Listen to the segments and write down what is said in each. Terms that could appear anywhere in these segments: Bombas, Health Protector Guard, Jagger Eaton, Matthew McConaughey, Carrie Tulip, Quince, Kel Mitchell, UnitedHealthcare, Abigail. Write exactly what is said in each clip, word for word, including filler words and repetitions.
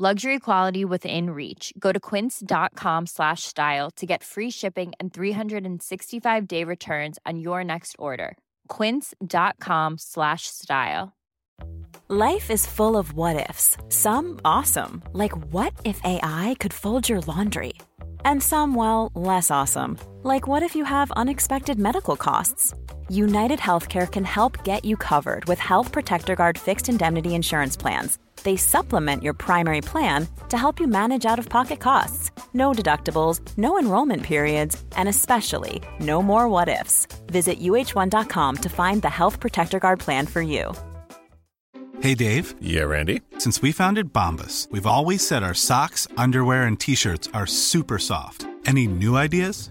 Luxury quality within reach. Go to quince.com slash style to get free shipping and three sixty-five day returns on your next order. Quince.com slash style. Life is full of what ifs. Some awesome, like what if A I could fold your laundry? And some, well, less awesome, like what if you have unexpected medical costs? UnitedHealthcare can help get you covered with Health Protector Guard fixed indemnity insurance plans. They supplement your primary plan to help you manage out-of-pocket costs. No deductibles, no enrollment periods, and especially no more what-ifs. Visit U H one dot com to find the Health Protector Guard plan for you. Hey, Dave. Yeah, Randy. Since we founded Bombas, we've always said our socks, underwear, and T-shirts are super soft. Any new ideas?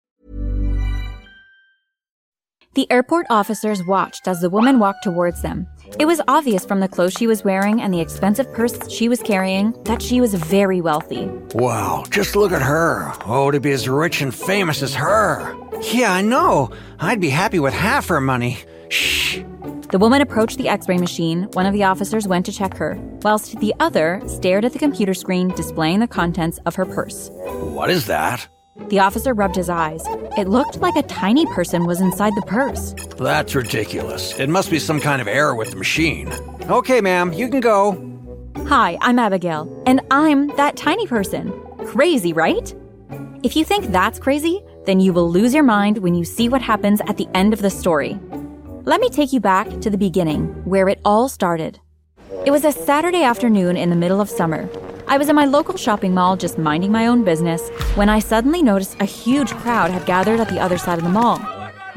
The airport officers watched as the woman walked towards them. It was obvious from the clothes she was wearing and the expensive purse she was carrying that she was very wealthy. Wow, just look at her. Oh, to be as rich and famous as her. Yeah, I know. I'd be happy with half her money. Shh. The woman approached the x-ray machine. One of the officers went to check her, whilst the other stared at the computer screen displaying the contents of her purse. What is that? The officer rubbed his eyes. It looked like a tiny person was inside the purse. That's ridiculous. It must be some kind of error with the machine. Okay, ma'am, you can go. Hi, I'm Abigail, and I'm that tiny person. Crazy, right? If you think that's crazy, then you will lose your mind when you see what happens at the end of the story. Let me take you back to the beginning, where it all started. It was a Saturday afternoon in the middle of summer. I was in my local shopping mall just minding my own business when I suddenly noticed a huge crowd had gathered at the other side of the mall.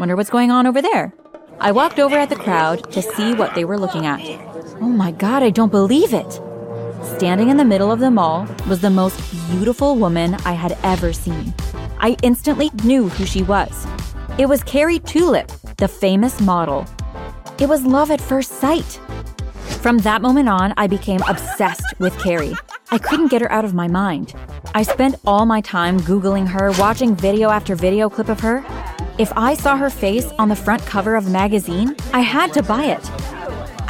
Wonder what's going on over there? I walked over at the crowd to see what they were looking at. Oh my God, I don't believe it. Standing in the middle of the mall was the most beautiful woman I had ever seen. I instantly knew who she was. It was Carrie Tulip, the famous model. It was love at first sight. From that moment on, I became obsessed with Carrie. I couldn't get her out of my mind. I spent all my time Googling her, watching video after video clip of her. If I saw her face on the front cover of a magazine, I had to buy it.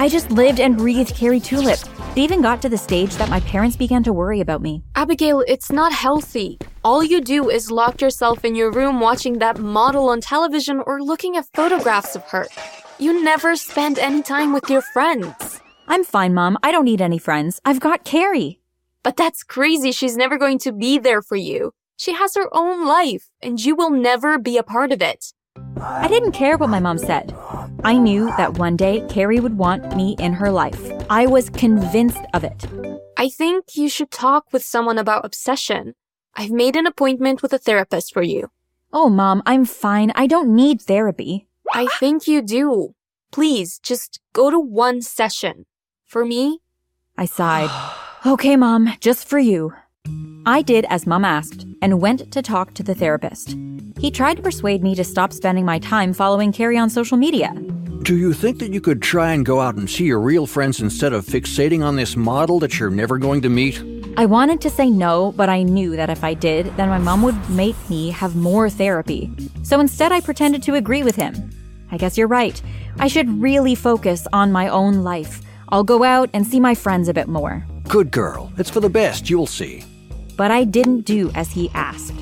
I just lived and breathed Carrie Tulip. It even got to the stage that my parents began to worry about me. Abigail, it's not healthy. All you do is lock yourself in your room watching that model on television or looking at photographs of her. You never spend any time with your friends. I'm fine, Mom. I don't need any friends. I've got Carrie. But that's crazy. She's never going to be there for you. She has her own life, and you will never be a part of it. I didn't care what my mom said. I knew that one day Carrie would want me in her life. I was convinced of it. I think you should talk with someone about obsession. I've made an appointment with a therapist for you. Oh, Mom, I'm fine. I don't need therapy. I think you do. Please, just go to one session. For me? I sighed. Okay, Mom, just for you. I did as Mom asked and went to talk to the therapist. He tried to persuade me to stop spending my time following Carrie on social media. Do you think that you could try and go out and see your real friends instead of fixating on this model that you're never going to meet? I wanted to say no, but I knew that if I did, then my mom would make me have more therapy. So instead, I pretended to agree with him. I guess you're right. I should really focus on my own life. I'll go out and see my friends a bit more. Good girl. It's for the best, you'll see. But I didn't do as he asked.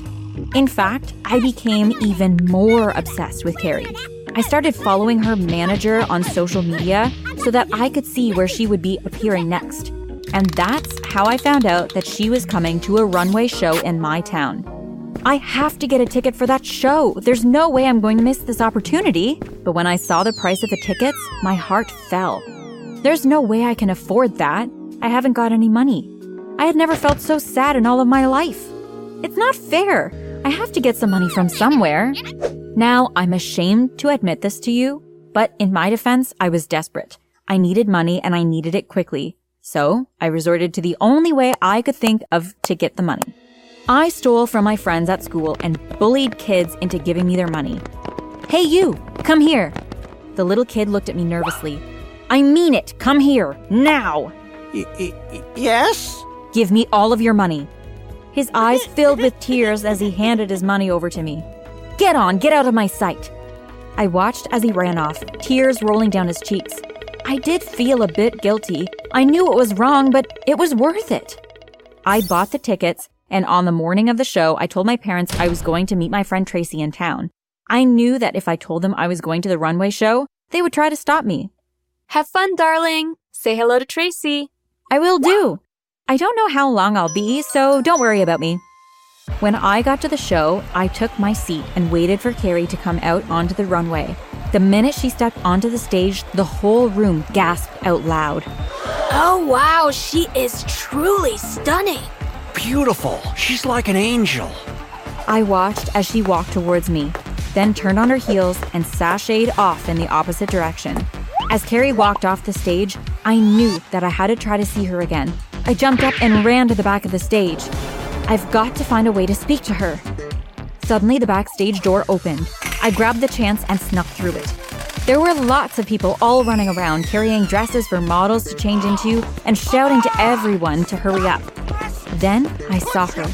In fact, I became even more obsessed with Carrie. I started following her manager on social media so that I could see where she would be appearing next. And that's how I found out that she was coming to a runway show in my town. I have to get a ticket for that show. There's no way I'm going to miss this opportunity. But when I saw the price of the tickets, my heart fell. There's no way I can afford that. I haven't got any money. I had never felt so sad in all of my life. It's not fair. I have to get some money from somewhere. Now, I'm ashamed to admit this to you, but in my defense, I was desperate. I needed money and I needed it quickly. So I resorted to the only way I could think of to get the money. I stole from my friends at school and bullied kids into giving me their money. Hey, you, come here. The little kid looked at me nervously. I mean it. Come here. Now. Y- y- yes? Give me all of your money. His eyes filled with tears as he handed his money over to me. Get on. Get out of my sight. I watched as he ran off, tears rolling down his cheeks. I did feel a bit guilty. I knew it was wrong, but it was worth it. I bought the tickets. And on the morning of the show, I told my parents I was going to meet my friend Tracy in town. I knew that if I told them I was going to the runway show, they would try to stop me. Have fun, darling. Say hello to Tracy. I will do. I don't know how long I'll be, so don't worry about me. When I got to the show, I took my seat and waited for Carrie to come out onto the runway. The minute she stepped onto the stage, the whole room gasped out loud. Oh, wow, she is truly stunning. Beautiful. She's like an angel. I watched as she walked towards me, then turned on her heels and sashayed off in the opposite direction. As Carrie walked off the stage, I knew that I had to try to see her again. I jumped up and ran to the back of the stage. I've got to find a way to speak to her. Suddenly, the backstage door opened. I grabbed the chance and snuck through it. There were lots of people all running around, carrying dresses for models to change into and shouting to everyone to hurry up. Then I saw her.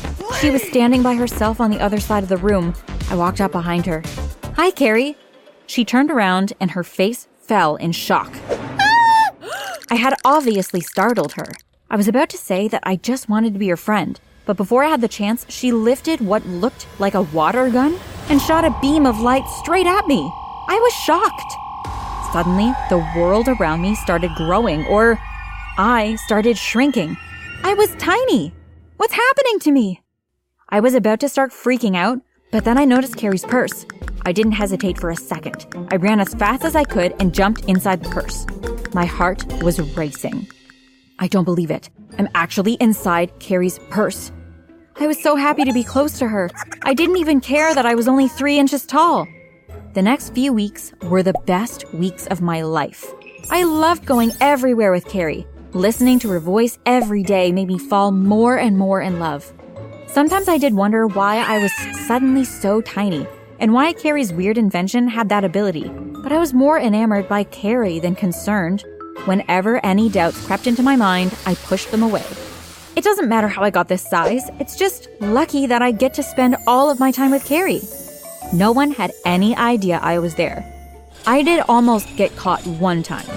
She was standing by herself on the other side of the room. I walked up behind her. Hi, Carrie. She turned around and her face fell in shock. I had obviously startled her. I was about to say that I just wanted to be her friend, but before I had the chance, she lifted what looked like a water gun and shot a beam of light straight at me. I was shocked. Suddenly, the world around me started growing, or I started shrinking. I was tiny. What's happening to me? I was about to start freaking out, but then I noticed Carrie's purse. I didn't hesitate for a second. I ran as fast as I could and jumped inside the purse. My heart was racing. I don't believe it. I'm actually inside Carrie's purse. I was so happy to be close to her. I didn't even care that I was only three inches tall. The next few weeks were the best weeks of my life. I loved going everywhere with Carrie. Listening to her voice every day made me fall more and more in love. Sometimes I did wonder why I was suddenly so tiny and why Carrie's weird invention had that ability. But I was more enamored by Carrie than concerned. Whenever any doubts crept into my mind, I pushed them away. It doesn't matter how I got this size. It's just lucky that I get to spend all of my time with Carrie. No one had any idea I was there. I did almost get caught one time.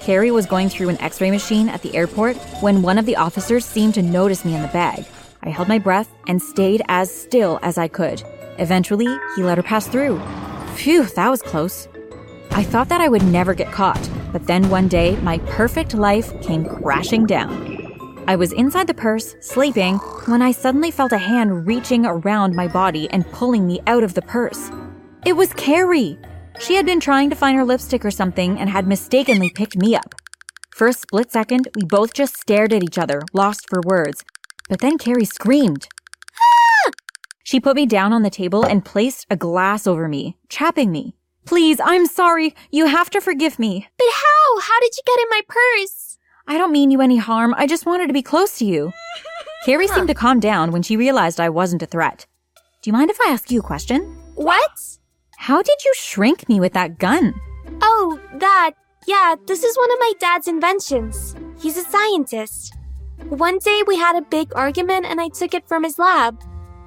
Carrie was going through an x-ray machine at the airport when one of the officers seemed to notice me in the bag. I held my breath and stayed as still as I could. Eventually, he let her pass through. Phew, that was close. I thought that I would never get caught, but then one day, my perfect life came crashing down. I was inside the purse, sleeping, when I suddenly felt a hand reaching around my body and pulling me out of the purse. It was Carrie! She had been trying to find her lipstick or something and had mistakenly picked me up. For a split second, we both just stared at each other, lost for words. But then Carrie screamed. Ah! She put me down on the table and placed a glass over me, trapping me. Please, I'm sorry. You have to forgive me. But how? How did you get in my purse? I don't mean you any harm. I just wanted to be close to you. Carrie huh. seemed to calm down when she realized I wasn't a threat. Do you mind if I ask you a question? What? How did you shrink me with that gun? Oh, that. Yeah, this is one of my dad's inventions. He's a scientist. One day we had a big argument and I took it from his lab.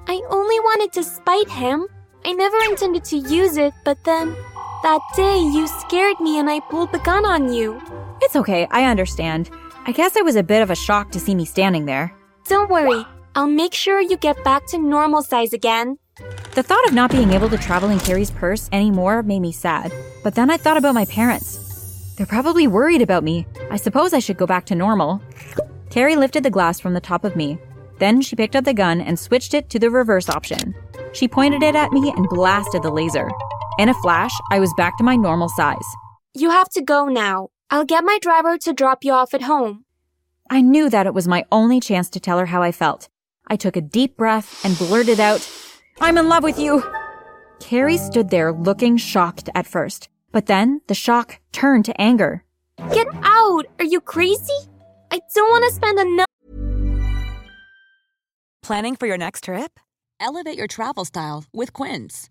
I only wanted to spite him. I never intended to use it, but then that day you scared me and I pulled the gun on you. It's okay, I understand. I guess it was a bit of a shock to see me standing there. Don't worry, I'll make sure you get back to normal size again. The thought of not being able to travel in Carrie's purse anymore made me sad. But then I thought about my parents. They're probably worried about me. I suppose I should go back to normal. Carrie lifted the glass from the top of me. Then she picked up the gun and switched it to the reverse option. She pointed it at me and blasted the laser. In a flash, I was back to my normal size. You have to go now. I'll get my driver to drop you off at home. I knew that it was my only chance to tell her how I felt. I took a deep breath and blurted out, "I'm in love with you!" Carrie stood there looking shocked at first, but then the shock turned to anger. "Get out! Are you crazy? I don't want to spend another..." Planning for your next trip? Elevate your travel style with Quince.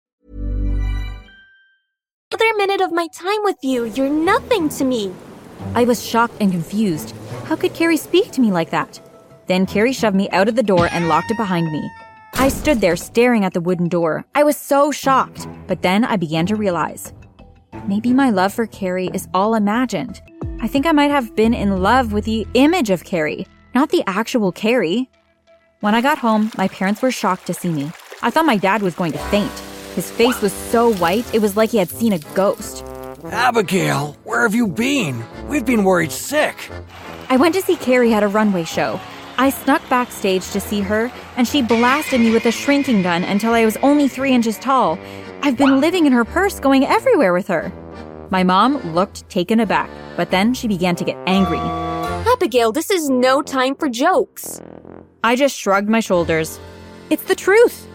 "Another minute of my time with you, you're nothing to me." I was shocked and confused. How could Carrie speak to me like that? Then Carrie shoved me out of the door and locked it behind me. I stood there staring at the wooden door. I was so shocked, but then I began to realize, maybe my love for Carrie is all imagined. I think I might have been in love with the image of Carrie, not the actual Carrie. When I got home, my parents were shocked to see me. I thought my dad was going to faint. His face was so white, it was like he had seen a ghost. "Abigail, where have you been? We've been worried sick." I went to see Carrie at a runway show. I snuck backstage to see her, and she blasted me with a shrinking gun until I was only three inches tall. I've been living in her purse, going everywhere with her. My mom looked taken aback, but then she began to get angry. "Abigail, this is no time for jokes." I just shrugged my shoulders. It's the truth.